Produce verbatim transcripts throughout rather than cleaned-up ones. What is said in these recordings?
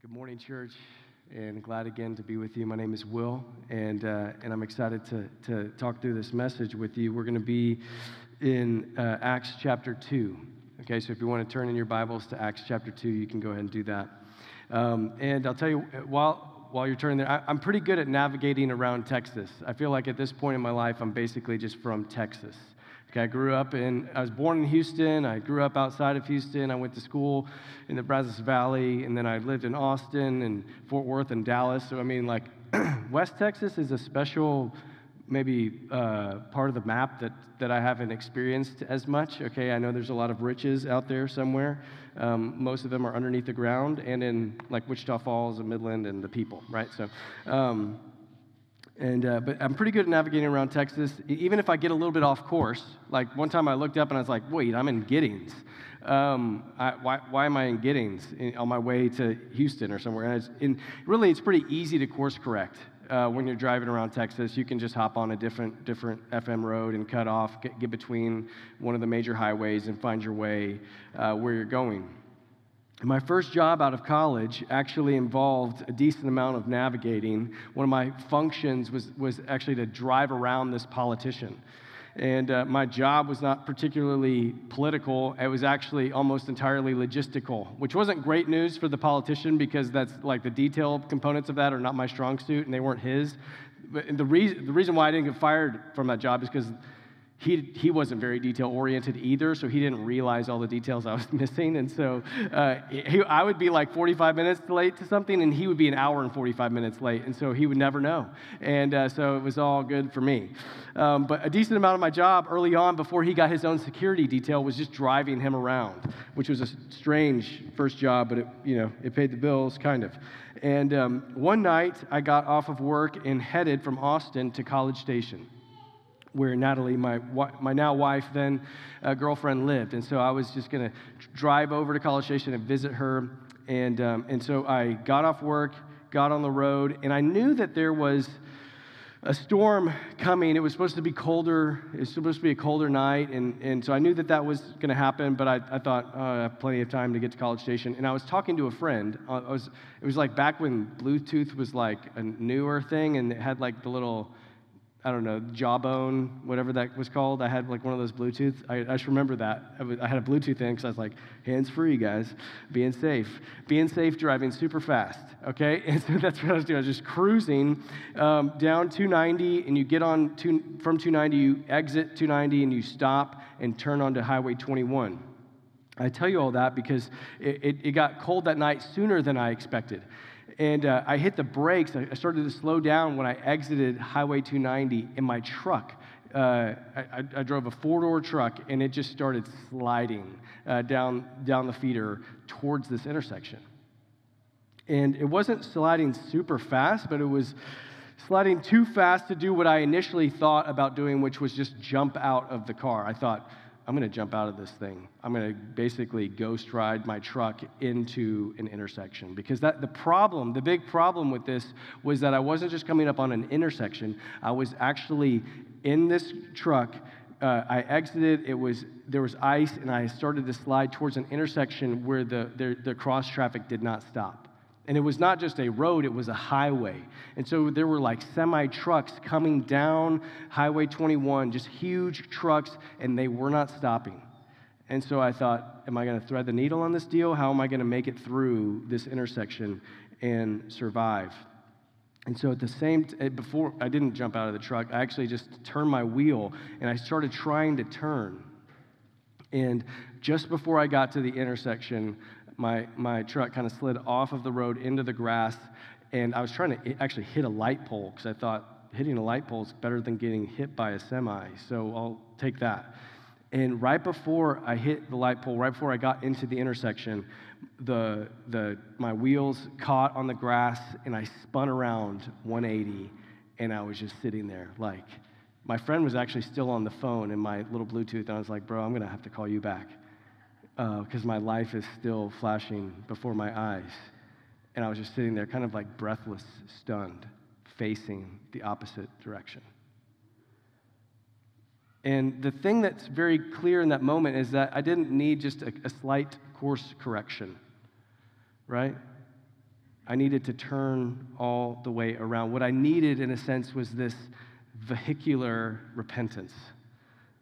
Good morning, church, and glad again to be with you. My name is Will, and uh, and I'm excited to, to talk through this message with you. We're going to be in uh, Acts chapter two. Okay, so if you want to turn in your Bibles to Acts chapter two, you can go ahead and do that. Um, and I'll tell you, while while you're turning there, I, I'm pretty good at navigating around Texas. I feel like at this point in my life, I'm basically just from Texas. Okay, I grew up in, I was born in Houston, I grew up outside of Houston, I went to school in the Brazos Valley, and then I lived in Austin and Fort Worth and Dallas. So I mean, like, West Texas is a special, maybe, uh, part of the map that, that I haven't experienced as much. Okay, I know there's a lot of riches out there somewhere. Um, most of them are underneath the ground and in, like, Wichita Falls and Midland and the people, right? So, um, And, uh, but I'm pretty good at navigating around Texas, even if I get a little bit off course. Like, one time I looked up and I was like, wait, I'm in Giddings. Um, I, why, why am I in Giddings in, on my way to Houston or somewhere? And, I was, and really, it's pretty easy to course correct. Uh, when you're driving around Texas, you can just hop on a different different F M road and cut off, get, get between one of the major highways and find your way uh, where you're going. My first job out of college actually involved a decent amount of navigating. One of my functions was, was actually to drive around this politician. And uh, my job was not particularly political. It was actually almost entirely logistical, which wasn't great news for the politician because that's like the detail components of that are not my strong suit and they weren't his. But the, re- the reason why I didn't get fired from that job is because He, he wasn't very detail-oriented either, so he didn't realize all the details I was missing. And so uh, he, I would be like forty-five minutes late to something, and he would be an hour and forty-five minutes late, and so he would never know. And uh, so it was all good for me. Um, but a decent amount of my job early on, before he got his own security detail, was just driving him around, which was a strange first job, but it, you know, it paid the bills, kind of. And um, one night, I got off of work and headed from Austin to College Station, where Natalie, my my now wife, then uh, girlfriend, lived. And so I was just going to drive over to College Station and visit her. And, um, and so I got off work, got on the road, and I knew that there was a storm coming. It was supposed to be colder. It was supposed to be a colder night. And, and so I knew that that was going to happen, but I, I thought, oh, I have plenty of time to get to College Station. And I was talking to a friend. I was, it was like back when Bluetooth was like a newer thing, and it had like the little, I don't know, Jawbone, whatever that was called. I had like one of those Bluetooth. I, I just remember that. I, was, I had a Bluetooth in because I was like, hands-free, guys, being safe. Being safe, driving super fast, okay? And so that's what I was doing. I was just cruising um, down two ninety, and you get on two, from two ninety, you exit two ninety, and you stop and turn onto Highway twenty-one. I tell you all that because it, it, it got cold that night sooner than I expected. And uh, I hit the brakes. I started to slow down when I exited Highway two ninety in my truck. Uh, I, I drove a four-door truck, and it just started sliding uh, down, down the feeder towards this intersection. And it wasn't sliding super fast, but it was sliding too fast to do what I initially thought about doing, which was just jump out of the car. I thought, I'm going to jump out of this thing. I'm going to basically ghost ride my truck into an intersection. Because that the problem, the big problem with this was that I wasn't just coming up on an intersection. I was actually in this truck. Uh, I exited. It was there was ice, and I started to slide towards an intersection where the, the, the cross traffic did not stop. And it was not just a road, it was a highway. And so there were like semi-trucks coming down Highway twenty-one, just huge trucks, and they were not stopping. And so I thought, am I going to thread the needle on this deal? How am I going to make it through this intersection and survive? And so at the same, t- before I didn't jump out of the truck, I actually just turned my wheel, and I started trying to turn. And just before I got to the intersection, My my truck kind of slid off of the road into the grass, and I was trying to actually hit a light pole because I thought hitting a light pole is better than getting hit by a semi, so I'll take that. And right before I hit the light pole, right before I got into the intersection, the the my wheels caught on the grass, and I spun around one eighty, and I was just sitting there like, my friend was actually still on the phone in my little Bluetooth, and I was like, bro, I'm going to have to call you back. Because uh, my life is still flashing before my eyes. And I was just sitting there kind of like breathless, stunned, facing the opposite direction. And the thing that's very clear in that moment is that I didn't need just a, a slight course correction, right? I needed to turn all the way around. What I needed, in a sense, was this vehicular repentance.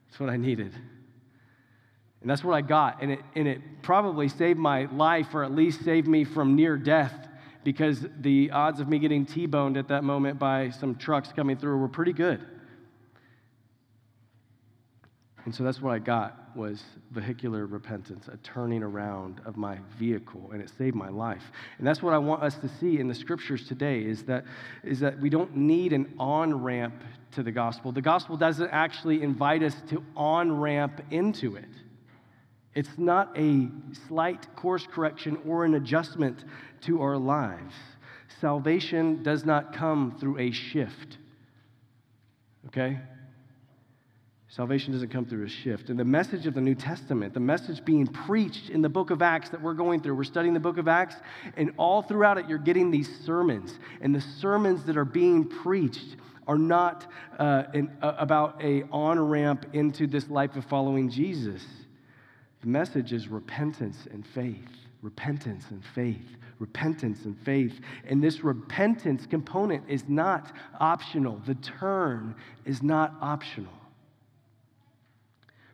That's what I needed. And that's what I got. And it, and it probably saved my life, or at least saved me from near death, because the odds of me getting T-boned at that moment by some trucks coming through were pretty good. And so that's what I got, was vehicular repentance, a turning around of my vehicle, and it saved my life. And that's what I want us to see in the scriptures today, is that, is that we don't need an on-ramp to the gospel. The gospel doesn't actually invite us to on-ramp into it. It's not a slight course correction or an adjustment to our lives. Salvation does not come through a shift, okay? Salvation doesn't come through a shift. And the message of the New Testament, the message being preached in the book of Acts that we're going through, we're studying the book of Acts, and all throughout it, you're getting these sermons. And the sermons that are being preached are not uh, in, uh, about a on-ramp into this life of following Jesus. The message is repentance and faith, repentance and faith, repentance and faith. And this repentance component is not optional. The turn is not optional.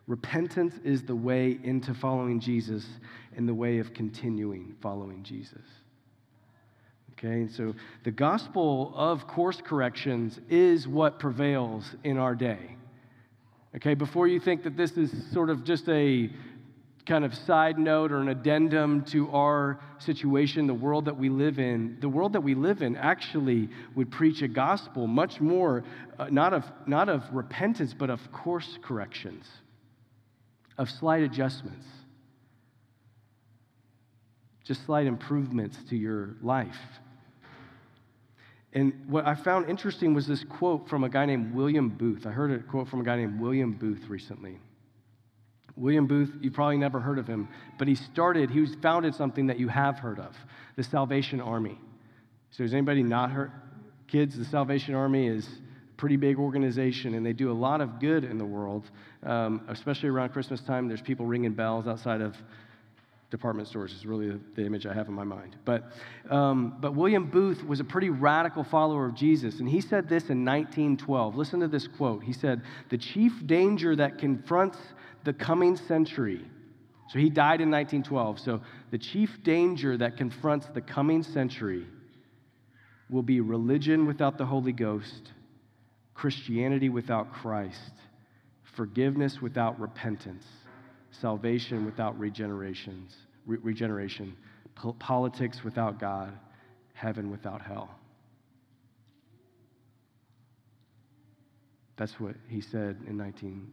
Repentance is the way into following Jesus and the way of continuing following Jesus. Okay, and so the gospel of course corrections is what prevails in our day. Okay, before you think that this is sort of just a kind of side note or an addendum to our situation, the world that we live in, the world that we live in actually would preach a gospel much more, uh, not of, not of repentance, but of course corrections, of slight adjustments, just slight improvements to your life. And what I found interesting was this quote from a guy named William Booth. I heard a quote from a guy named William Booth recently. William Booth, you probably never heard of him, but he started, he was founded something that you have heard of, the Salvation Army. So has anybody not heard? Kids, the Salvation Army is pretty big organization, and they do a lot of good in the world, um, especially around Christmas time. There's people ringing bells outside of department stores is really the image I have in my mind. But, um, but William Booth was a pretty radical follower of Jesus, and he said this in nineteen twelve. Listen to this quote. He said, "The chief danger that confronts the coming century," so he died in nineteen twelve, so the chief danger that confronts the coming century will be religion without the Holy Ghost, Christianity without Christ, forgiveness without repentance, salvation without regenerations, re- regeneration, po- politics without God, heaven without hell. That's what he said in nineteen.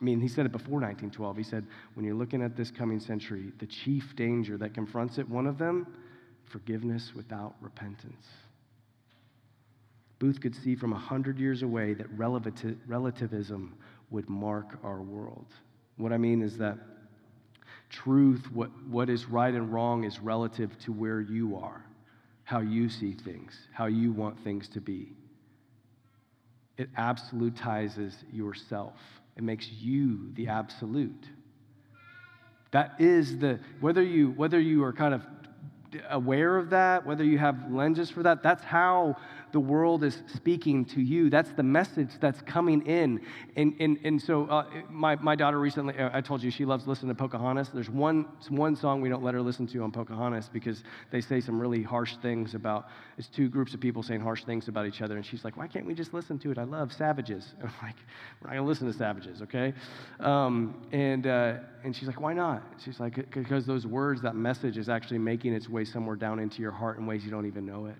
I mean, he said it before nineteen twelve. He said, when you're looking at this coming century, the chief danger that confronts it, one of them, forgiveness without repentance. Booth could see from one hundred years away that relativism would mark our world. What I mean is that truth, what, what is right and wrong, is relative to where you are, how you see things, how you want things to be. It absolutizes yourself. It makes you the absolute. That is the, whether you, whether you are kind of aware of that, whether you have lenses for that, that's how the world is speaking to you. That's the message that's coming in. And and, and so uh, my, my daughter recently, I told you, she loves listening to Pocahontas. There's one one song we don't let her listen to on Pocahontas because they say some really harsh things about, it's two groups of people saying harsh things about each other. And she's like, why can't we just listen to it? I love savages. And I'm like, we're not going to listen to savages, okay? Um, and uh, and she's like, why not? She's like, because those words, that message is actually making its way somewhere down into your heart in ways you don't even know it.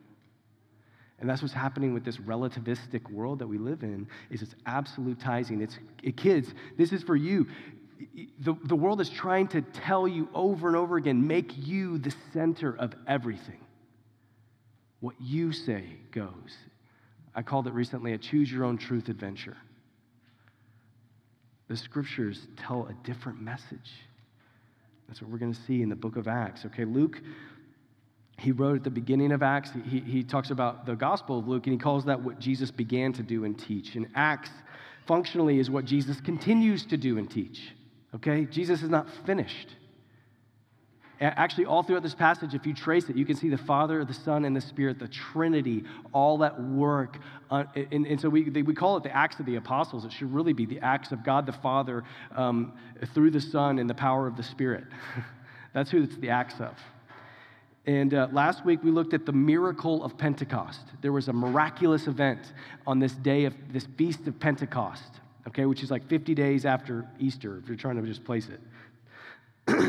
And that's what's happening with this relativistic world that we live in, is it's absolutizing. It's it, kids, this is for you. The, the world is trying to tell you over and over again, make you the center of everything. What you say goes. I called it recently a choose your own truth adventure. The scriptures tell a different message. That's what we're going to see in the book of Acts. Okay, Luke, he wrote at the beginning of Acts, he, he talks about the Gospel of Luke, and he calls that what Jesus began to do and teach. And Acts, functionally, is what Jesus continues to do and teach. Okay? Jesus is not finished. Actually, all throughout this passage, if you trace it, you can see the Father, the Son, and the Spirit, the Trinity, all at work. Uh, and, and so we, they, we call it the Acts of the Apostles. It should really be the Acts of God the Father um, through the Son and the power of the Spirit. That's who it's the Acts of. And uh, last week, we looked at the miracle of Pentecost. There was a miraculous event on this day of this Feast of Pentecost, okay, which is like fifty days after Easter, if you're trying to just place it.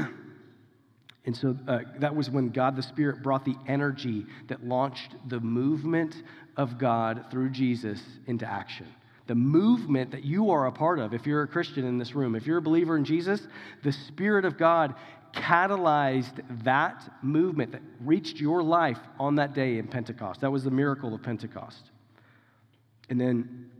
And so uh, that was when God the Spirit brought the energy that launched the movement of God through Jesus into action. The movement that you are a part of, if you're a Christian in this room, if you're a believer in Jesus, the Spirit of God catalyzed that movement that reached your life on that day in Pentecost. That was the miracle of Pentecost. And then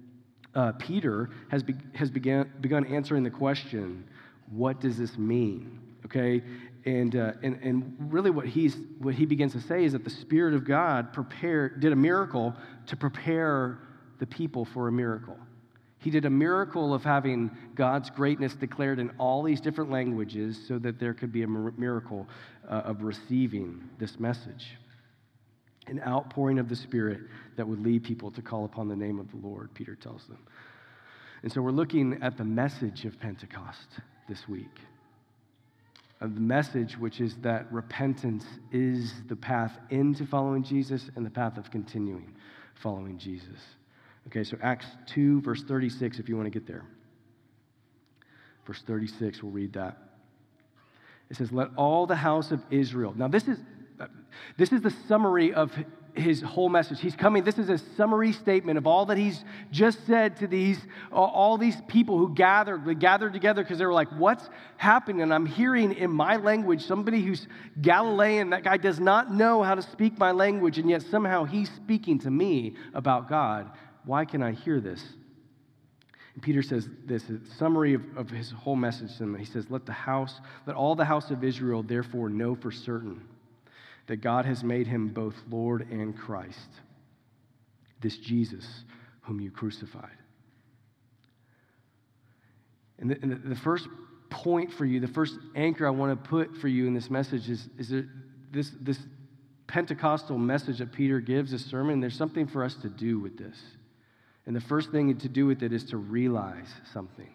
uh, Peter has, be- has began, begun answering the question, what does this mean? Okay? And, uh, and and really what he's what he begins to say is that the Spirit of God prepared, did a miracle to prepare the people for a miracle. He did a miracle of having God's greatness declared in all these different languages so that there could be a miracle uh, of receiving this message, an outpouring of the Spirit that would lead people to call upon the name of the Lord, Peter tells them. And so we're looking at the message of Pentecost this week. Of the message, which is that repentance is the path into following Jesus and the path of continuing following Jesus. Okay, so Acts two, verse thirty-six, if you want to get there. Verse thirty-six, we'll read that. It says, let all the house of Israel. Now, this is, this is the summary of his whole message. He's coming, this is a summary statement of all that he's just said to these, all these people who gathered, gathered together because they were like, what's happening? And I'm hearing in my language, somebody who's Galilean, that guy does not know how to speak my language, and yet somehow he's speaking to me about God. Why can I hear this? And Peter says this, a summary of, of his whole message to them. He says, let the house, let all the house of Israel therefore know for certain that God has made him both Lord and Christ, this Jesus whom you crucified. And the, and the, the first point for you, the first anchor I want to put for you in this message is, is there, this, this Pentecostal message that Peter gives, this sermon, there's something for us to do with this. And the first thing to do with it is to realize something.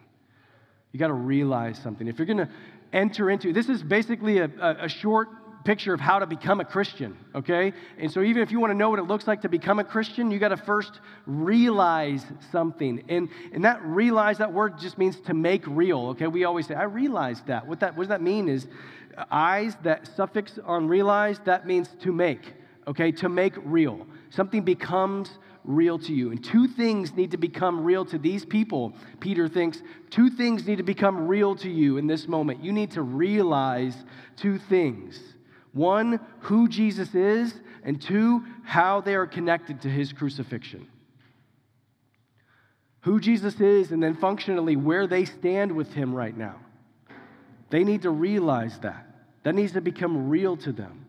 You got to realize something. If you're going to enter into, this is basically a, a, a short picture of how to become a Christian, okay? And so even if you want to know what it looks like to become a Christian, you got to first realize something. And and that realize, that word just means to make real, okay? We always say, I realized that. What that, what does that mean is, eyes, that suffix on realize, that means to make, okay? To make real. Something becomes real to you. And two things need to become real to these people. Peter thinks two things need to become real to you in this moment. You need to realize two things. One, who Jesus is, and two, how they are connected to his crucifixion. Who Jesus is, and then functionally where they stand with him right now. They need to realize that. That needs to become real to them.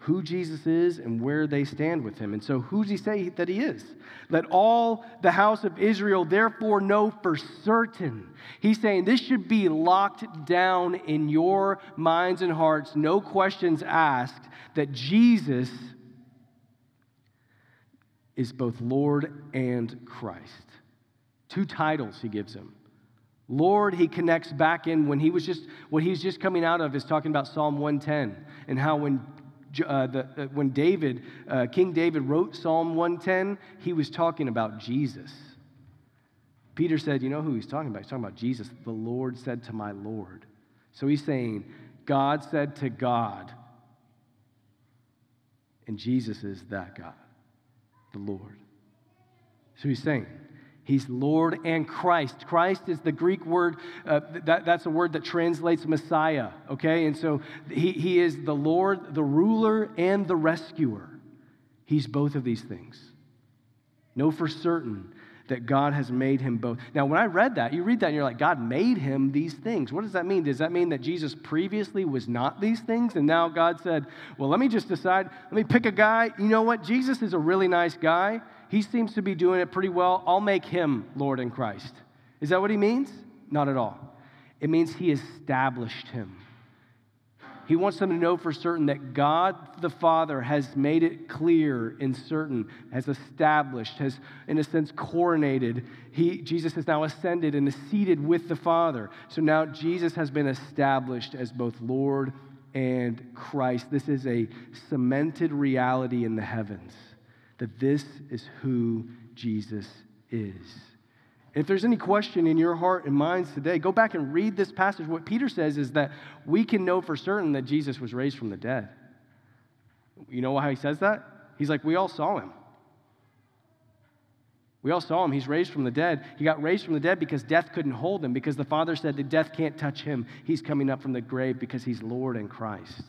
Who Jesus is and where they stand with him. And so who does he say that he is? Let all the house of Israel therefore know for certain. He's saying this should be locked down in your minds and hearts, no questions asked, that Jesus is both Lord and Christ. Two titles he gives him. Lord, he connects back in when he was just, what he's just coming out of is talking about Psalm one ten and how when Uh, the, uh, when David, uh, King David wrote Psalm one ten, he was talking about Jesus. Peter said, you know who he's talking about? He's talking about Jesus. The Lord said to my Lord. So he's saying, God said to God. And Jesus is that God, the Lord. So he's saying, he's Lord and Christ. Christ is the Greek word, uh, that, that's a word that translates Messiah, okay? And so he, he is the Lord, the ruler, and the rescuer. He's both of these things. Know for certain that God has made him both. Now, when I read that, you read that and you're like, God made him these things. What does that mean? Does that mean that Jesus previously was not these things? And now God said, well, let me just decide. Let me pick a guy. You know what? Jesus is a really nice guy. He seems to be doing it pretty well. I'll make him Lord and Christ. Is that what he means? Not at all. It means he established him. He wants them to know for certain that God the Father has made it clear and certain, has established, has, in a sense, coronated. He, Jesus has now ascended and is seated with the Father. So now Jesus has been established as both Lord and Christ. This is a cemented reality in the heavens, that this is who Jesus is. If there's any question in your heart and minds today, go back and read this passage. What Peter says is that we can know for certain that Jesus was raised from the dead. You know how he says that? He's like, we all saw him. We all saw him. He's raised from the dead. He got raised from the dead because death couldn't hold him, because the Father said that death can't touch him. He's coming up from the grave because he's Lord and Christ.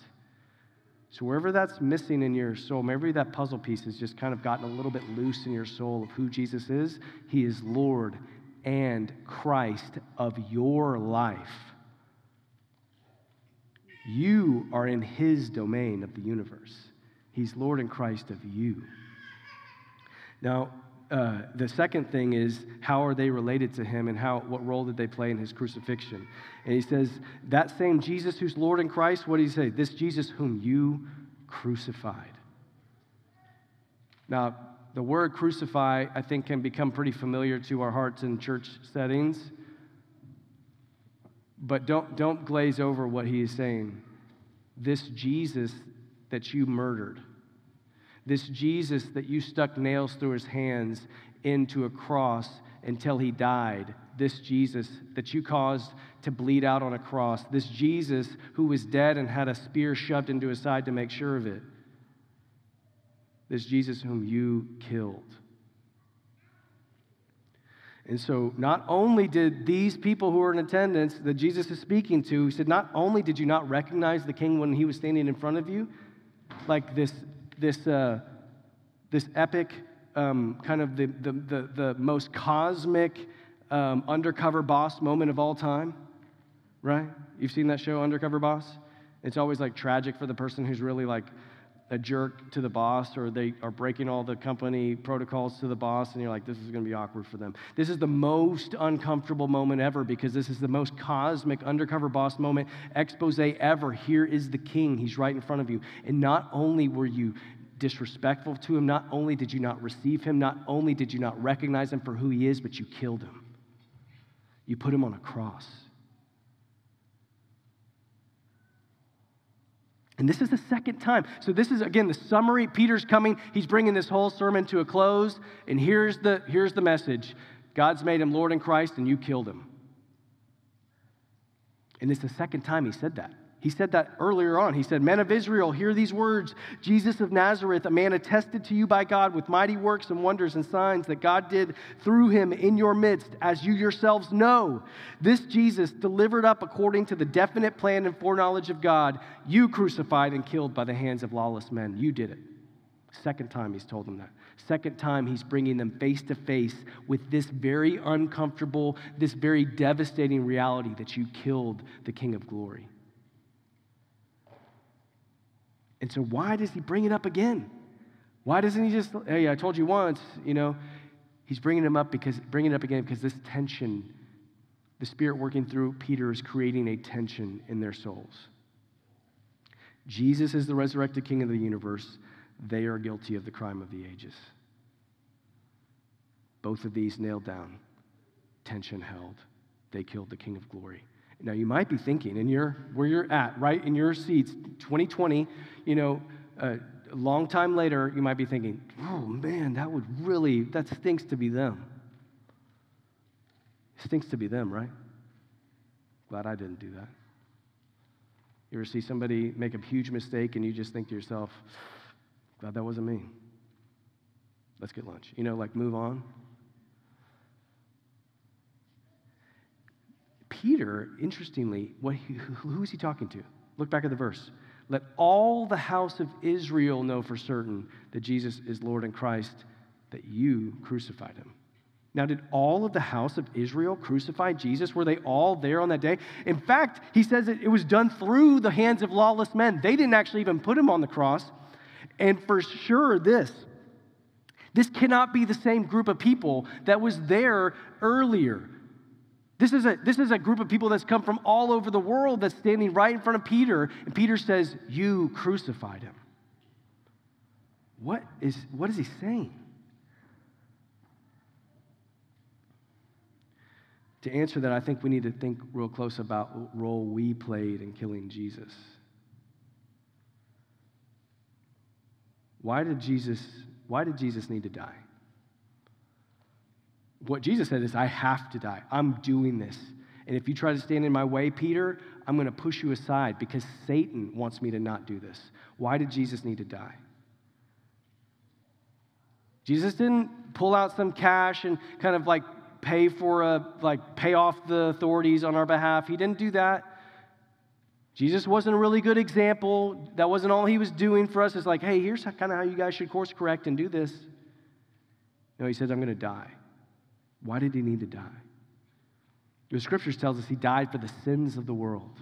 So wherever that's missing in your soul, maybe that puzzle piece has just kind of gotten a little bit loose in your soul of who Jesus is. He is Lord and Christ of your life. You are in his domain of the universe. He's Lord and Christ of you. Now, uh, the second thing is, how are they related to him, and how, what role did they play in his crucifixion? And he says, that same Jesus who's Lord and Christ, what did he say? This Jesus whom you crucified. Now, the word crucify, I think, can become pretty familiar to our hearts in church settings. But don't, don't glaze over what he is saying. This Jesus that you murdered, this Jesus that you stuck nails through his hands into a cross until he died, this Jesus that you caused to bleed out on a cross, this Jesus who was dead and had a spear shoved into his side to make sure of it, this Jesus whom you killed. And so not only did these people who were in attendance that Jesus is speaking to, he said, not only did you not recognize the king when he was standing in front of you, like this this uh, this epic, um, kind of the, the, the, the most cosmic um, undercover boss moment of all time, right? You've seen that show, Undercover Boss? It's always like tragic for the person who's really like a jerk to the boss, or they are breaking all the company protocols to the boss, and you're like, this is going to be awkward for them. This is the most uncomfortable moment ever, because this is the most cosmic undercover boss moment expose ever. Here is the king. He's right in front of you. And not only were you disrespectful to him, not only did you not receive him, not only did you not recognize him for who he is, but you killed him. You put him on a cross. And this is the second time. So this is, again, the summary. Peter's coming. He's bringing this whole sermon to a close. And here's the, here's the message. God's made him Lord in Christ, and you killed him. And it's the second time he said that. He said that earlier on. He said, men of Israel, hear these words. Jesus of Nazareth, a man attested to you by God with mighty works and wonders and signs that God did through him in your midst, as you yourselves know. This Jesus, delivered up according to the definite plan and foreknowledge of God, you crucified and killed by the hands of lawless men. You did it. Second time he's told them that. Second time he's bringing them face to face with this very uncomfortable, this very devastating reality that you killed the King of Glory. And so why does he bring it up again? Why doesn't he just, hey, I told you once, you know? He's bringing him up because, bringing it up again because this tension, the Spirit working through Peter is creating a tension in their souls. Jesus is the resurrected King of the universe. They are guilty of the crime of the ages. Both of these nailed down, tension held. They killed the King of Glory. Now, you might be thinking, in your, where you're at, right, in your seats, twenty twenty, you know, uh, a long time later, you might be thinking, oh, man, that would really, that stinks to be them. Stinks to be them, right? Glad I didn't do that. You ever see somebody make a huge mistake and you just think to yourself, glad that wasn't me. Let's get lunch. You know, like, move on. Peter, interestingly, what he, who is he talking to? Look back at the verse. Let all the house of Israel know for certain that Jesus is Lord and Christ, that you crucified him. Now, did all of the house of Israel crucify Jesus? Were they all there on that day? In fact, he says that it was done through the hands of lawless men. They didn't actually even put him on the cross. And for sure this, this cannot be the same group of people that was there earlier. This is a, this is a group of people that's come from all over the world that's standing right in front of Peter, and Peter says, you crucified him. What is, what is he saying? To answer that, I think we need to think real close about what role we played in killing Jesus. Why did Jesus, why did Jesus need to die? What Jesus said is, I have to die. I'm doing this. And if you try to stand in my way, Peter, I'm going to push you aside because Satan wants me to not do this. Why did Jesus need to die? Jesus didn't pull out some cash and kind of like pay for a, like pay off the authorities on our behalf. He didn't do that. Jesus wasn't a really good example. That wasn't all he was doing for us. It's like, hey, here's kind of how you guys should course correct and do this. No, he says, I'm going to die. Why did he need to die? The scriptures tells us he died for the sins of the world,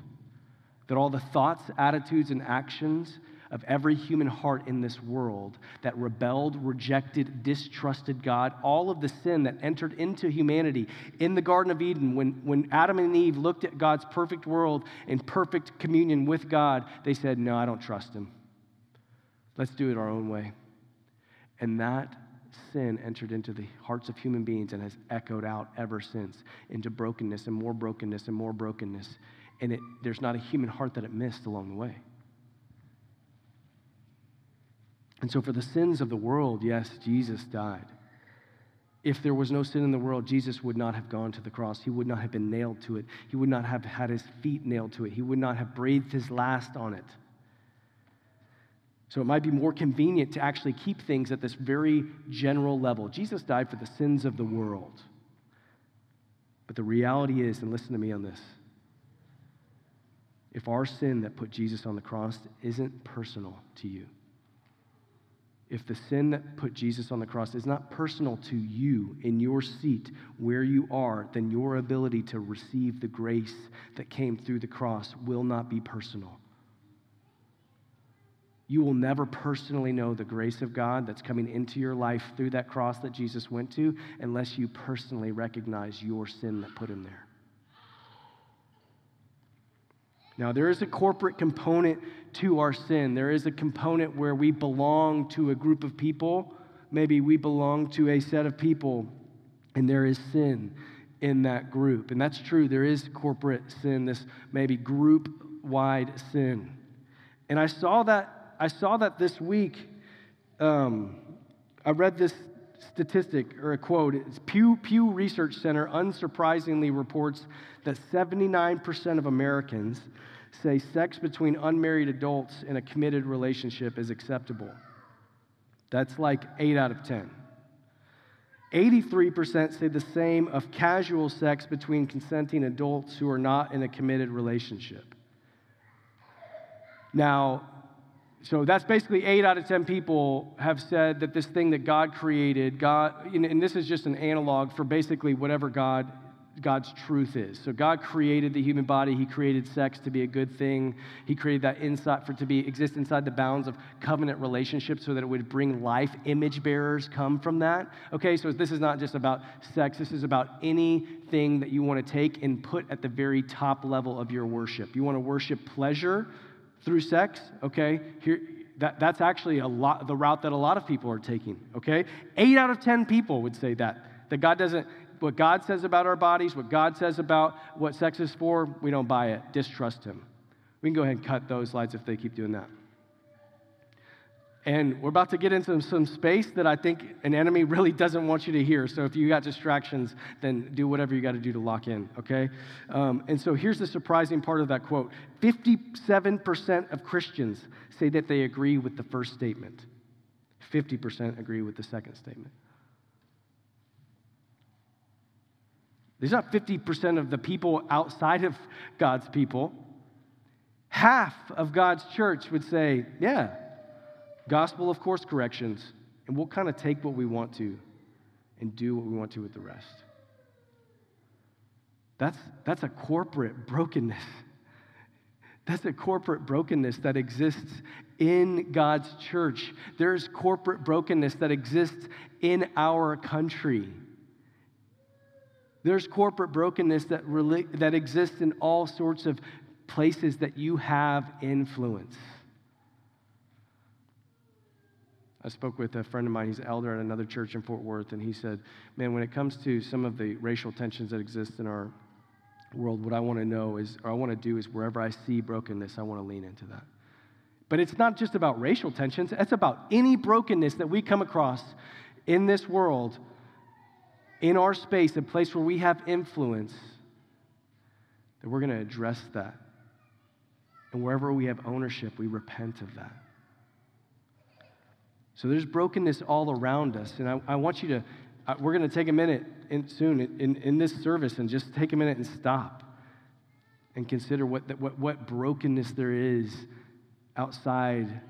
that all the thoughts, attitudes, and actions of every human heart in this world that rebelled, rejected, distrusted God, all of the sin that entered into humanity in the Garden of Eden, when, when Adam and Eve looked at God's perfect world in perfect communion with God, they said, no, I don't trust him. Let's do it our own way. And that sin entered into the hearts of human beings and has echoed out ever since into brokenness and more brokenness and more brokenness. And it, there's not a human heart that it missed along the way. And so for the sins of the world, yes, Jesus died. If there was no sin in the world, Jesus would not have gone to the cross. He would not have been nailed to it. He would not have had his feet nailed to it. He would not have breathed his last on it. So it might be more convenient to actually keep things at this very general level. Jesus died for the sins of the world. But the reality is, and listen to me on this, if our sin that put Jesus on the cross isn't personal to you, if the sin that put Jesus on the cross is not personal to you in your seat where you are, then your ability to receive the grace that came through the cross will not be personal. You will never personally know the grace of God that's coming into your life through that cross that Jesus went to unless you personally recognize your sin that put him there. Now, there is a corporate component to our sin. There is a component where we belong to a group of people. Maybe we belong to a set of people, and there is sin in that group. And that's true. There is corporate sin, this maybe group-wide sin. And I saw that, I saw that this week. Um, I read this statistic or a quote. It's Pew, Pew Research Center unsurprisingly reports that seventy-nine percent of Americans say sex between unmarried adults in a committed relationship is acceptable. That's like eight out of ten. eighty-three percent say the same of casual sex between consenting adults who are not in a committed relationship. Now, so that's basically eight out of ten people have said that this thing that God created, God, and this is just an analog for basically whatever God, God's truth is. So God created the human body. He created sex to be a good thing. He created that inside for to be exist inside the bounds of covenant relationships so that it would bring life. Image bearers come from that. Okay, so this is not just about sex. This is about anything that you want to take and put at the very top level of your worship. You want to worship pleasure through sex, okay, here that, that's actually a lot the route that a lot of people are taking, okay? Eight out of ten people would say that. That God doesn't, what God says about our bodies, what God says about what sex is for, we don't buy it. Distrust him. We can go ahead and cut those slides if they keep doing that. And we're about to get into some, some space that I think an enemy really doesn't want you to hear. So if you got distractions, then do whatever you got to do to lock in, okay? Um, and so here's the surprising part of that quote. fifty-seven percent of Christians say that they agree with the first statement. fifty percent agree with the second statement. There's not fifty percent of the people outside of God's people. Half of God's church would say, yeah, gospel of course corrections, and we'll kind of take what we want to and do what we want to with the rest. That's, that's a corporate brokenness. That's a corporate brokenness that exists in God's church. There's corporate brokenness that exists in our country. There's corporate brokenness that, rel- that exists in all sorts of places that you have influence. I spoke with a friend of mine, he's an elder at another church in Fort Worth, and he said, man, when it comes to some of the racial tensions that exist in our world, what I want to know is, or I want to do is wherever I see brokenness, I want to lean into that. But it's not just about racial tensions, it's about any brokenness that we come across in this world, in our space, a place where we have influence, that we're going to address that. And wherever we have ownership, we repent of that. So there's brokenness all around us, and I, I want you to, I, we're going to take a minute in, soon in, in this service and just take a minute and stop and consider what, the, what, what brokenness there is outside,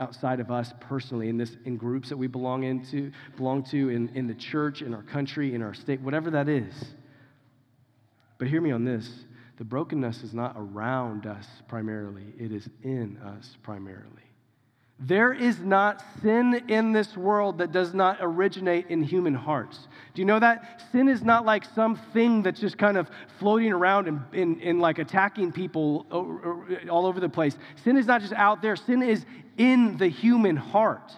outside of us personally, in, this, in groups that we belong, into, belong to, in, in the church, in our country, in our state, whatever that is. But hear me on this, the brokenness is not around us primarily, it is in us primarily. There is not sin in this world that does not originate in human hearts. Do you know that? Sin is not like something that's just kind of floating around and, and, and like attacking people all over the place. Sin is not just out there. Sin is in the human heart.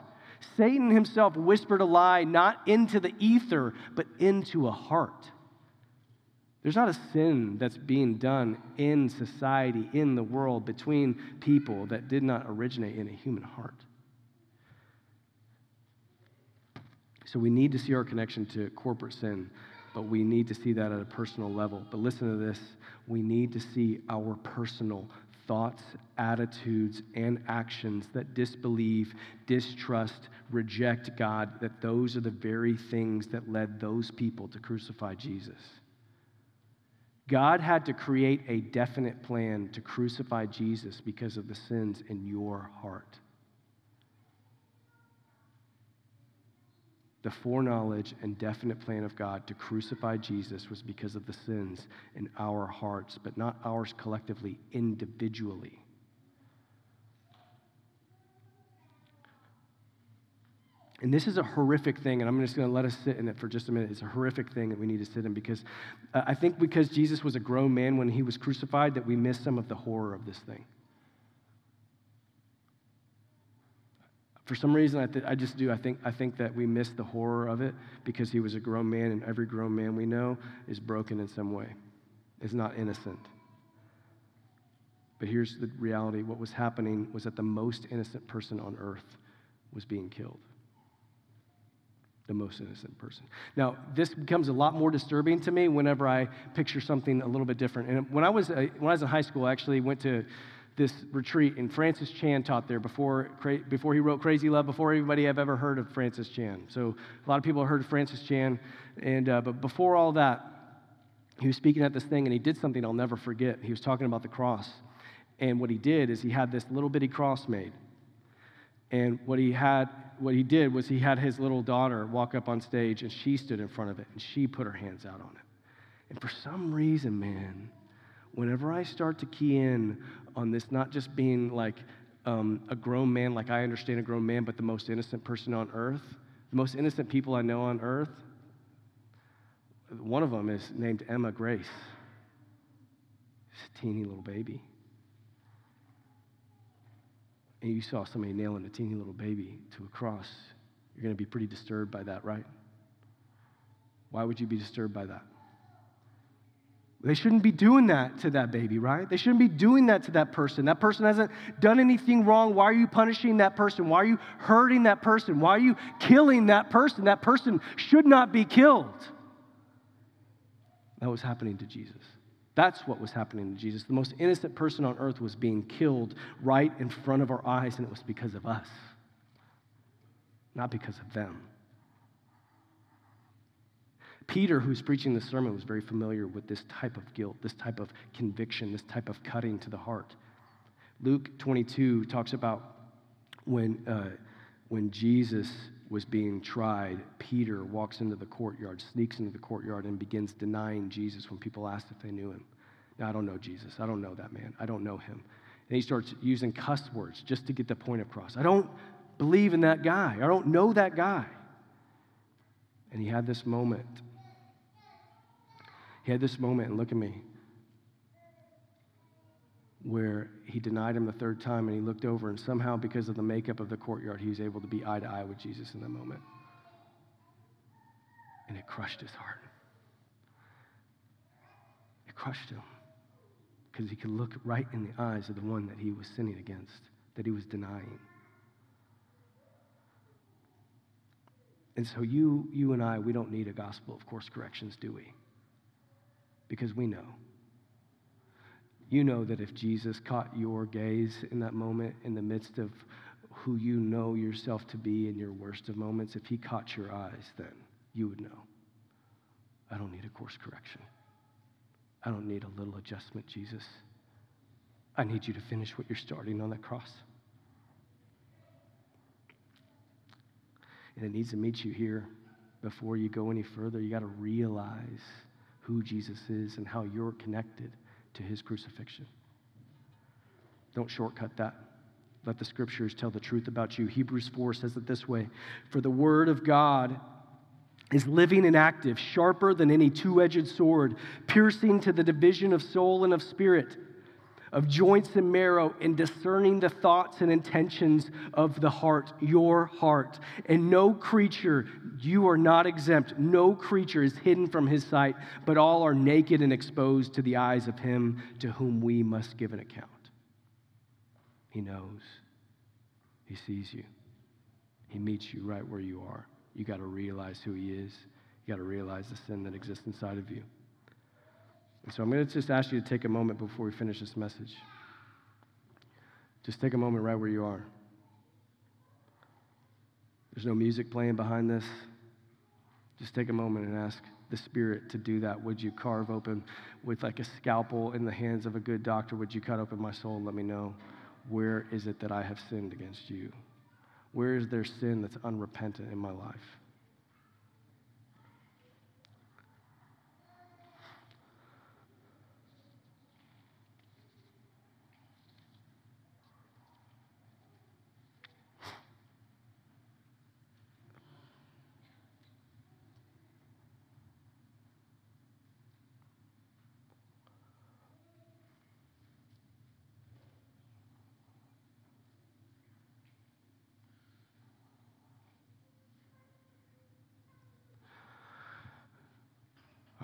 Satan himself whispered a lie not into the ether, but into a heart. There's not a sin that's being done in society, in the world, between people that did not originate in a human heart. So we need to see our connection to corporate sin, but we need to see that at a personal level. But listen to this. We need to see our personal thoughts, attitudes, and actions that disbelieve, distrust, reject God, that those are the very things that led those people to crucify Jesus. God had to create a definite plan to crucify Jesus because of the sins in your heart. The foreknowledge and definite plan of God to crucify Jesus was because of the sins in our hearts, but not ours collectively, individually. And this is a horrific thing, and I'm just going to let us sit in it for just a minute. It's a horrific thing that we need to sit in because uh, I think because Jesus was a grown man when he was crucified that we miss some of the horror of this thing. For some reason, I, th- I just do. I think, I think that we miss the horror of it because he was a grown man, and every grown man we know is broken in some way, is not innocent. But here's the reality. What was happening was that the most innocent person on earth was being killed. The most innocent person. Now, this becomes a lot more disturbing to me whenever I picture something a little bit different. And when I was a, when I was in high school, I actually went to this retreat, and Francis Chan taught there before before he wrote Crazy Love, before everybody I've ever heard of Francis Chan. So a lot of people heard of Francis Chan, and uh, but before all that, he was speaking at this thing, and he did something I'll never forget. He was talking about the cross, and what he did is he had this little bitty cross made, and what he had. What he did was he had his little daughter walk up on stage, and she stood in front of it, and she put her hands out on it. And for some reason, man, whenever I start to key in on this, not just being like um, a grown man, like I understand a grown man, but the most innocent person on earth, the most innocent people I know on earth, one of them is named Emma Grace. She's a teeny little baby. And you saw somebody nailing a teeny little baby to a cross, you're going to be pretty disturbed by that, right? Why would you be disturbed by that? They shouldn't be doing that to that baby, right? They shouldn't be doing that to that person. That person hasn't done anything wrong. Why are you punishing that person? Why are you hurting that person? Why are you killing that person? That person should not be killed. That was happening to Jesus. That's what was happening to Jesus. The most innocent person on earth was being killed right in front of our eyes, and it was because of us, not because of them. Peter, who's preaching this sermon, was very familiar with this type of guilt, this type of conviction, this type of cutting to the heart. Luke twenty-two talks about when, uh, when Jesus was being tried, Peter walks into the courtyard, sneaks into the courtyard, and begins denying Jesus when people asked if they knew him. Now, I don't know Jesus. I don't know that man. I don't know him. And he starts using cuss words just to get the point across. I don't believe in that guy. I don't know that guy. And he had this moment He had this moment, and look at me, where he denied him the third time, and he looked over, and somehow, because of the makeup of the courtyard, he was able to be eye to eye with Jesus in that moment. And it crushed his heart. It crushed him, because he could look right in the eyes of the one that he was sinning against, that he was denying. And so you, you and I, we don't need a gospel of course corrections, do we? Because we know. You know that if Jesus caught your gaze in that moment, in the midst of who you know yourself to be in your worst of moments, if he caught your eyes, then you would know, I don't need a course correction. I don't need a little adjustment, Jesus. I need you to finish what you're starting on that cross. And it needs to meet you here. Before you go any further, you got to realize who Jesus is and how you're connected to his crucifixion. Don't shortcut that. Let the scriptures tell the truth about you. Hebrews four says it this way, "For the word of God is living and active, sharper than any two-edged sword, piercing to the division of soul and of spirit, of joints and marrow, and discerning the thoughts and intentions of the heart," your heart. "And no creature," you are not exempt, "no creature is hidden from his sight, but all are naked and exposed to the eyes of him to whom we must give an account." He knows. He sees you. He meets you right where you are. You got to realize who he is. You got to realize the sin that exists inside of you. And so I'm going to just ask you to take a moment before we finish this message. Just take a moment right where you are. There's no music playing behind this. Just take a moment and ask the Spirit to do that. Would you carve open with like a scalpel in the hands of a good doctor? Would you cut open my soul and let me know, where is it that I have sinned against you? Where is there sin that's unrepentant in my life?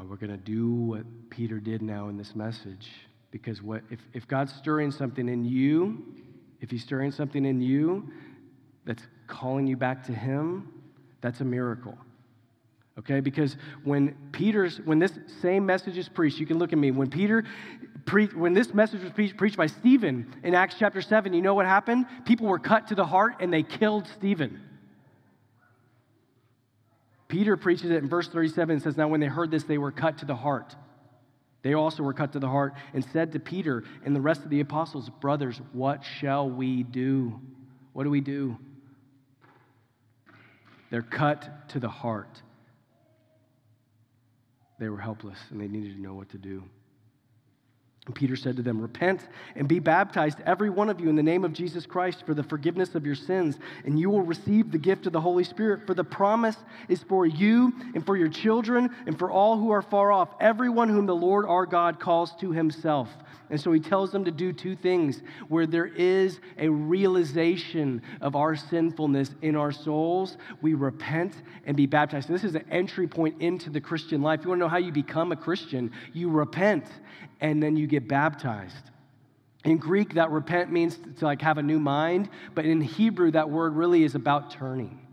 We're going to do what Peter did now in this message, because what if, if God's stirring something in you, if he's stirring something in you that's calling you back to him, that's a miracle, okay? Because when Peter's, when this same message is preached, you can look at me, when Peter, pre- when this message was pre- preached by Stephen in Acts chapter seven, you know what happened? People were cut to the heart and they killed Stephen. Peter preaches it in verse thirty-seven and says, "Now when they heard this, they were cut to the heart. They also were cut to the heart and said to Peter and the rest of the apostles, 'Brothers, what shall we do?'" What do we do? They're cut to the heart. They were helpless and they needed to know what to do. And Peter said to them, "Repent and be baptized, every one of you, in the name of Jesus Christ for the forgiveness of your sins, and you will receive the gift of the Holy Spirit. For the promise is for you and for your children and for all who are far off, everyone whom the Lord our God calls to himself." And so he tells them to do two things where there is a realization of our sinfulness in our souls. We repent and be baptized. So this is an entry point into the Christian life. You want to know how you become a Christian? You repent and then you get baptized. In Greek, that repent means to like have a new mind, but in Hebrew, that word really is about turning.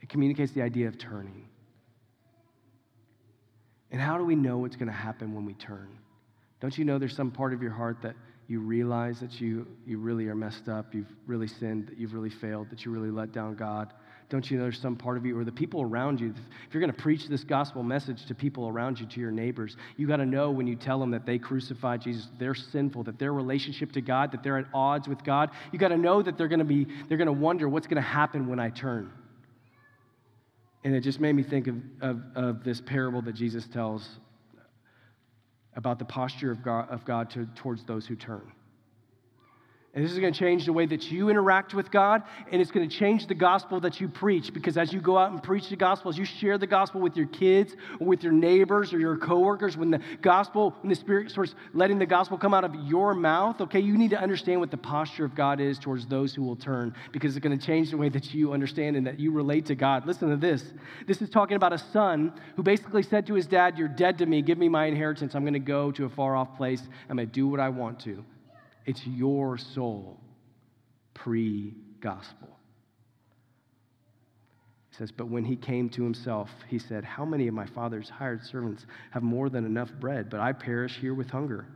It communicates the idea of turning. And how do we know what's going to happen when we turn? Don't you know there's some part of your heart that you realize that you, you really are messed up, you've really sinned, that you've really failed, that you really let down God? Don't you know there's some part of you or the people around you? If you're going to preach this gospel message to people around you, to your neighbors, you got to know when you tell them that they crucified Jesus, they're sinful, that their relationship to God, that they're at odds with God. You got to know that they're going to be, they're going to wonder what's going to happen when I turn. And it just made me think of, of, of this parable that Jesus tells about the posture of God, of God to, towards those who turn. And this is going to change the way that you interact with God, and it's going to change the gospel that you preach, because as you go out and preach the gospel, as you share the gospel with your kids or with your neighbors or your coworkers, when the gospel, when the Spirit starts letting the gospel come out of your mouth, okay, you need to understand what the posture of God is towards those who will turn, because it's going to change the way that you understand and that you relate to God. Listen to this. This is talking about a son who basically said to his dad, "You're dead to me. Give me my inheritance. I'm going to go to a far-off place. I'm going to do what I want to." It's your soul, pre-gospel. It says, "But when he came to himself, he said, how many of my father's hired servants have more than enough bread, but I perish here with hunger?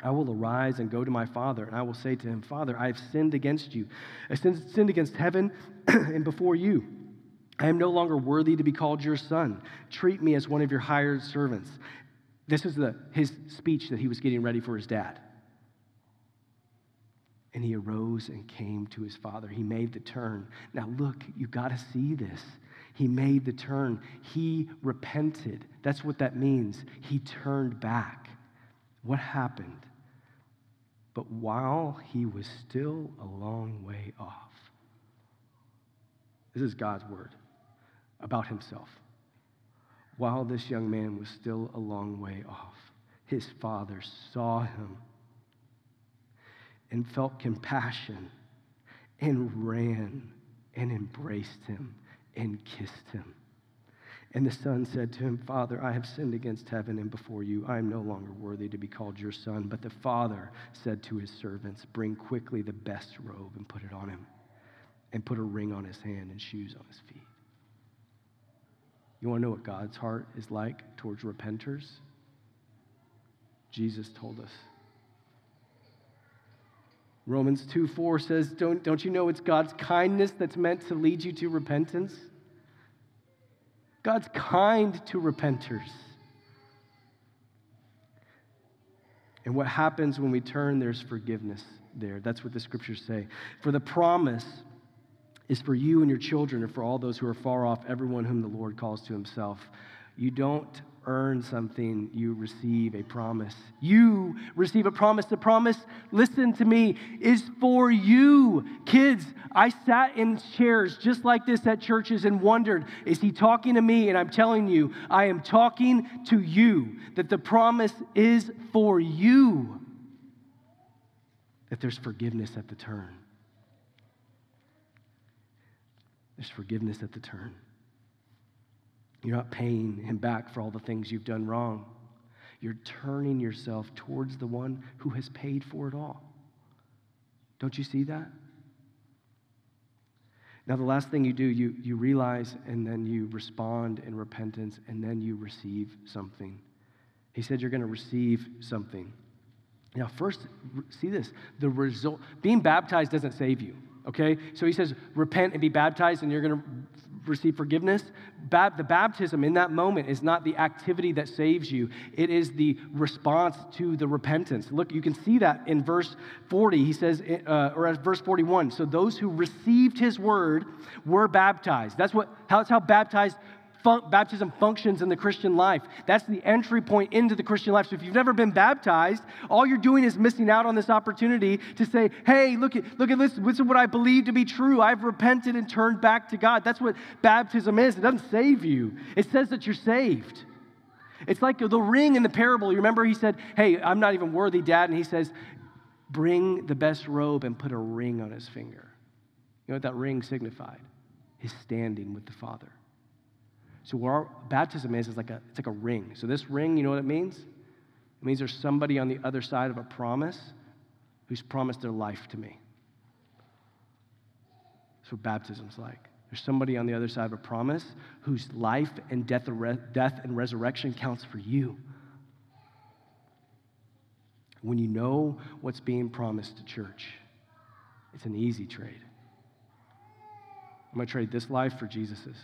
I will arise and go to my father, and I will say to him, Father, I have sinned against you. I have sinned against heaven and before you. I am no longer worthy to be called your son. Treat me as one of your hired servants." This is the, his speech that he was getting ready for his dad. And he arose and came to his father. He made the turn. Now look, you got to see this. He made the turn. He repented. That's what that means. He turned back. What happened? But while he was still a long way off, this is God's word about himself. While this young man was still a long way off, his father saw him and felt compassion, and ran and embraced him and kissed him. And the son said to him, "Father, I have sinned against heaven and before you. I am no longer worthy to be called your son." But the father said to his servants, "Bring quickly the best robe and put it on him, and put a ring on his hand and shoes on his feet." You want to know what God's heart is like towards repenters? Jesus told us. Romans two four says, don't, don't you know it's God's kindness that's meant to lead you to repentance? God's kind to repenters. And what happens when we turn, there's forgiveness there. That's what the scriptures say. "For the promise is for you and your children and for all those who are far off, everyone whom the Lord calls to himself." You don't earn something, you receive a promise. You receive a promise. The promise, listen to me, is for you. Kids, I sat in chairs just like this at churches and wondered, is he talking to me? And I'm telling you, I am talking to you, that the promise is for you, that there's forgiveness at the turn. There's forgiveness at the turn. You're not paying him back for all the things you've done wrong. You're turning yourself towards the one who has paid for it all. Don't you see that? Now, the last thing you do, you, you realize, and then you respond in repentance, and then you receive something. He said you're going to receive something. Now, first, see this. The result, being baptized doesn't save you, okay? So he says, repent and be baptized, and you're going to receive forgiveness. Bab- the baptism in that moment is not the activity that saves you. It is the response to the repentance. Look, you can see that in verse forty. He says, uh, or at verse forty-one, so those who received his word were baptized. That's what, how, that's how baptized fun- baptism functions in the Christian life. That's the entry point into the Christian life. So if you've never been baptized, all you're doing is missing out on this opportunity to say, hey, look at, look at this. This is what I believe to be true. I've repented and turned back to God. That's what baptism is. It doesn't save you. It says that you're saved. It's like the ring in the parable. You remember he said, hey, I'm not even worthy, Dad. And he says, bring the best robe and put a ring on his finger. You know what that ring signified? His standing with the Father. So what our baptism is, is like a, it's like a ring. So this ring, you know what it means? It means there's somebody on the other side of a promise who's promised their life to me. That's what baptism's like. There's somebody on the other side of a promise whose life and death, death and resurrection counts for you. When you know what's being promised to church, it's an easy trade. I'm going to trade this life for Jesus's.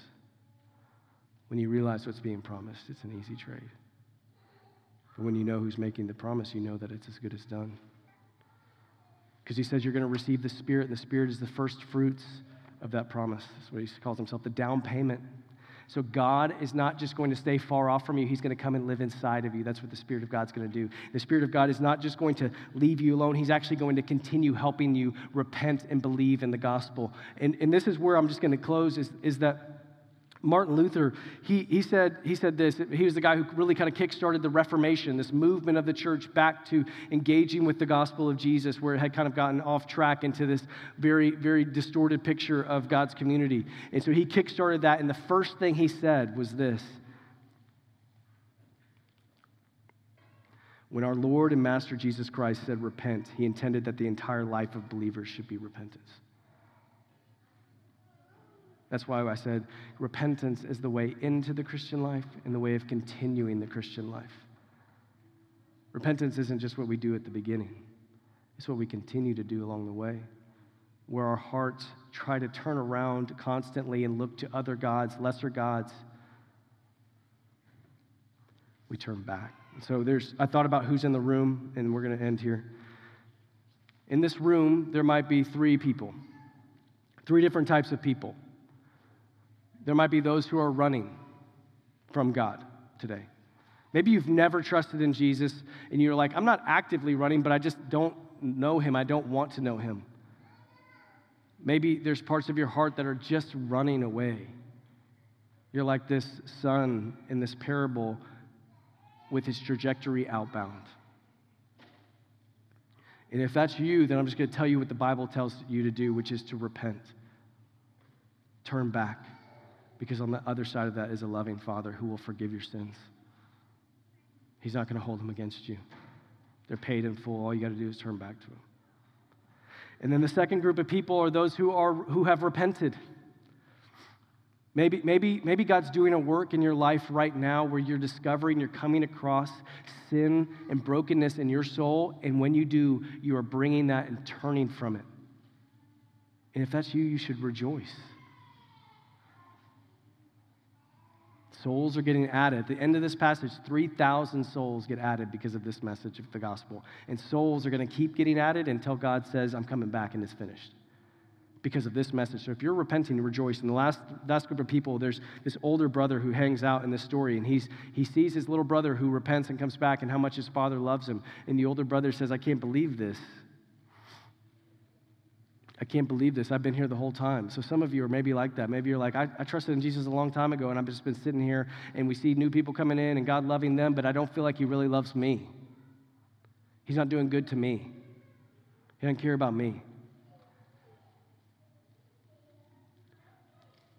When you realize what's being promised, it's an easy trade. But when you know who's making the promise, you know that it's as good as done. Because he says you're going to receive the Spirit, and the Spirit is the first fruits of that promise. That's what he calls himself, the down payment. So God is not just going to stay far off from you. He's going to come and live inside of you. That's what the Spirit of God's going to do. The Spirit of God is not just going to leave you alone. He's actually going to continue helping you repent and believe in the gospel. And, and this is where I'm just going to close is, is that Martin Luther, he, he, said, he said this. He was the guy who really kind of kick-started the Reformation, this movement of the church back to engaging with the gospel of Jesus, where it had kind of gotten off track into this very, very distorted picture of God's community. And so he kick-started that, and the first thing he said was this. When our Lord and Master Jesus Christ said repent, he intended that the entire life of believers should be repentance. That's why I said repentance is the way into the Christian life and the way of continuing the Christian life. Repentance isn't just what we do at the beginning. It's what we continue to do along the way, where our hearts try to turn around constantly and look to other gods, lesser gods. We turn back. So there's, I thought about who's in the room, and we're going to end here. In this room, there might be three people, three different types of people. There might be those who are running from God today. Maybe you've never trusted in Jesus, and you're like, I'm not actively running, but I just don't know him. I don't want to know him. Maybe there's parts of your heart that are just running away. You're like this son in this parable with his trajectory outbound. And if that's you, then I'm just going to tell you what the Bible tells you to do, which is to repent. Turn back. Because on the other side of that is a loving Father who will forgive your sins. He's not going to hold them against you. They're paid in full. All you got to do is turn back to him. And then the second group of people are those who are who have repented. Maybe, maybe, maybe God's doing a work in your life right now where you're discovering, you're coming across sin and brokenness in your soul, and when you do, you are bringing that and turning from it. And if that's you, you should rejoice. Souls are getting added. At the end of this passage, three thousand souls get added because of this message of the gospel. And souls are going to keep getting added until God says, I'm coming back and it's finished because of this message. So if you're repenting, rejoice. And the last, last group of people, there's this older brother who hangs out in this story, and he's, he sees his little brother who repents and comes back and how much his father loves him. And the older brother says, I can't believe this. I can't believe this. I've been here the whole time. So some of you are maybe like that. Maybe you're like, I, I trusted in Jesus a long time ago, and I've just been sitting here, and we see new people coming in and God loving them, but I don't feel like he really loves me. He's not doing good to me. He doesn't care about me.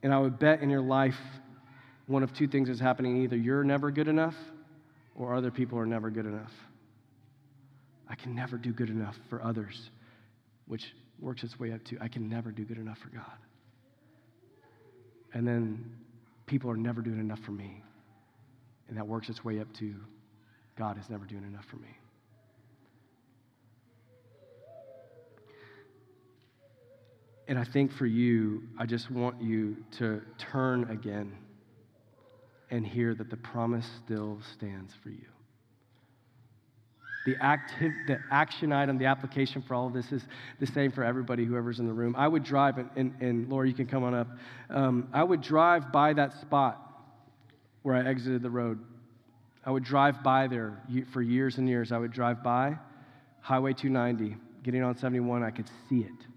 And I would bet in your life, one of two things is happening. Either you're never good enough, or other people are never good enough. I can never do good enough for others, which works its way up to, I can never do good enough for God. And then people are never doing enough for me. And that works its way up to, God is never doing enough for me. And I think for you, I just want you to turn again and hear that the promise still stands for you. The, active, the action item, the application for all of this is the same for everybody, whoever's in the room. I would drive, and, and, and Laura, you can come on up. Um, I would drive by that spot where I exited the road. I would drive by there for years and years. I would drive by Highway two ninety, getting on seventy-one. I could see it.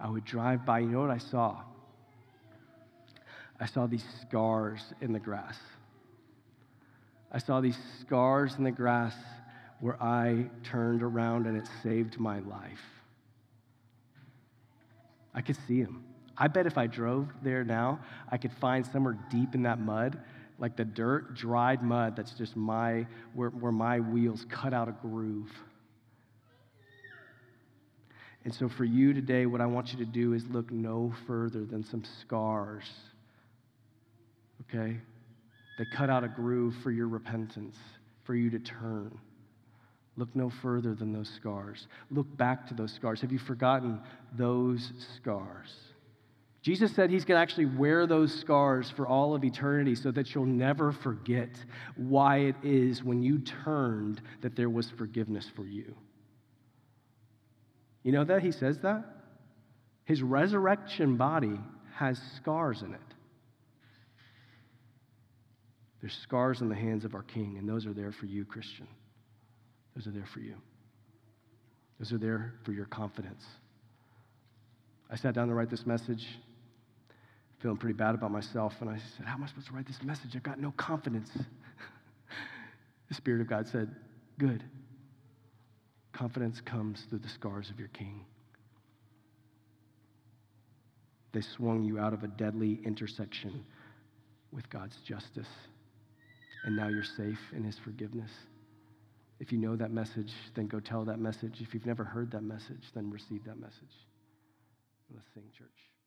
I would drive by. You know what I saw? I saw these scars in the grass. I saw these scars in the grass where I turned around and it saved my life. I could see him. I bet if I drove there now, I could find somewhere deep in that mud, like the dirt, dried mud that's just my, where, where my wheels cut out a groove. And so for you today, what I want you to do is look no further than some scars, okay? They cut out a groove for your repentance, for you to turn. Look no further than those scars. Look back to those scars. Have you forgotten those scars? Jesus said he's going to actually wear those scars for all of eternity so that you'll never forget why it is when you turned that there was forgiveness for you. You know that he says that? His resurrection body has scars in it. There's scars on the hands of our King, and those are there for you, Christian. Those are there for you. Those are there for your confidence. I sat down to write this message, feeling pretty bad about myself, and I said, how am I supposed to write this message? I've got no confidence. The Spirit of God said, good. Confidence comes through the scars of your King. They swung you out of a deadly intersection with God's justice, and now you're safe in His forgiveness. If you know that message, then go tell that message. If you've never heard that message, then receive that message. Let's sing, church.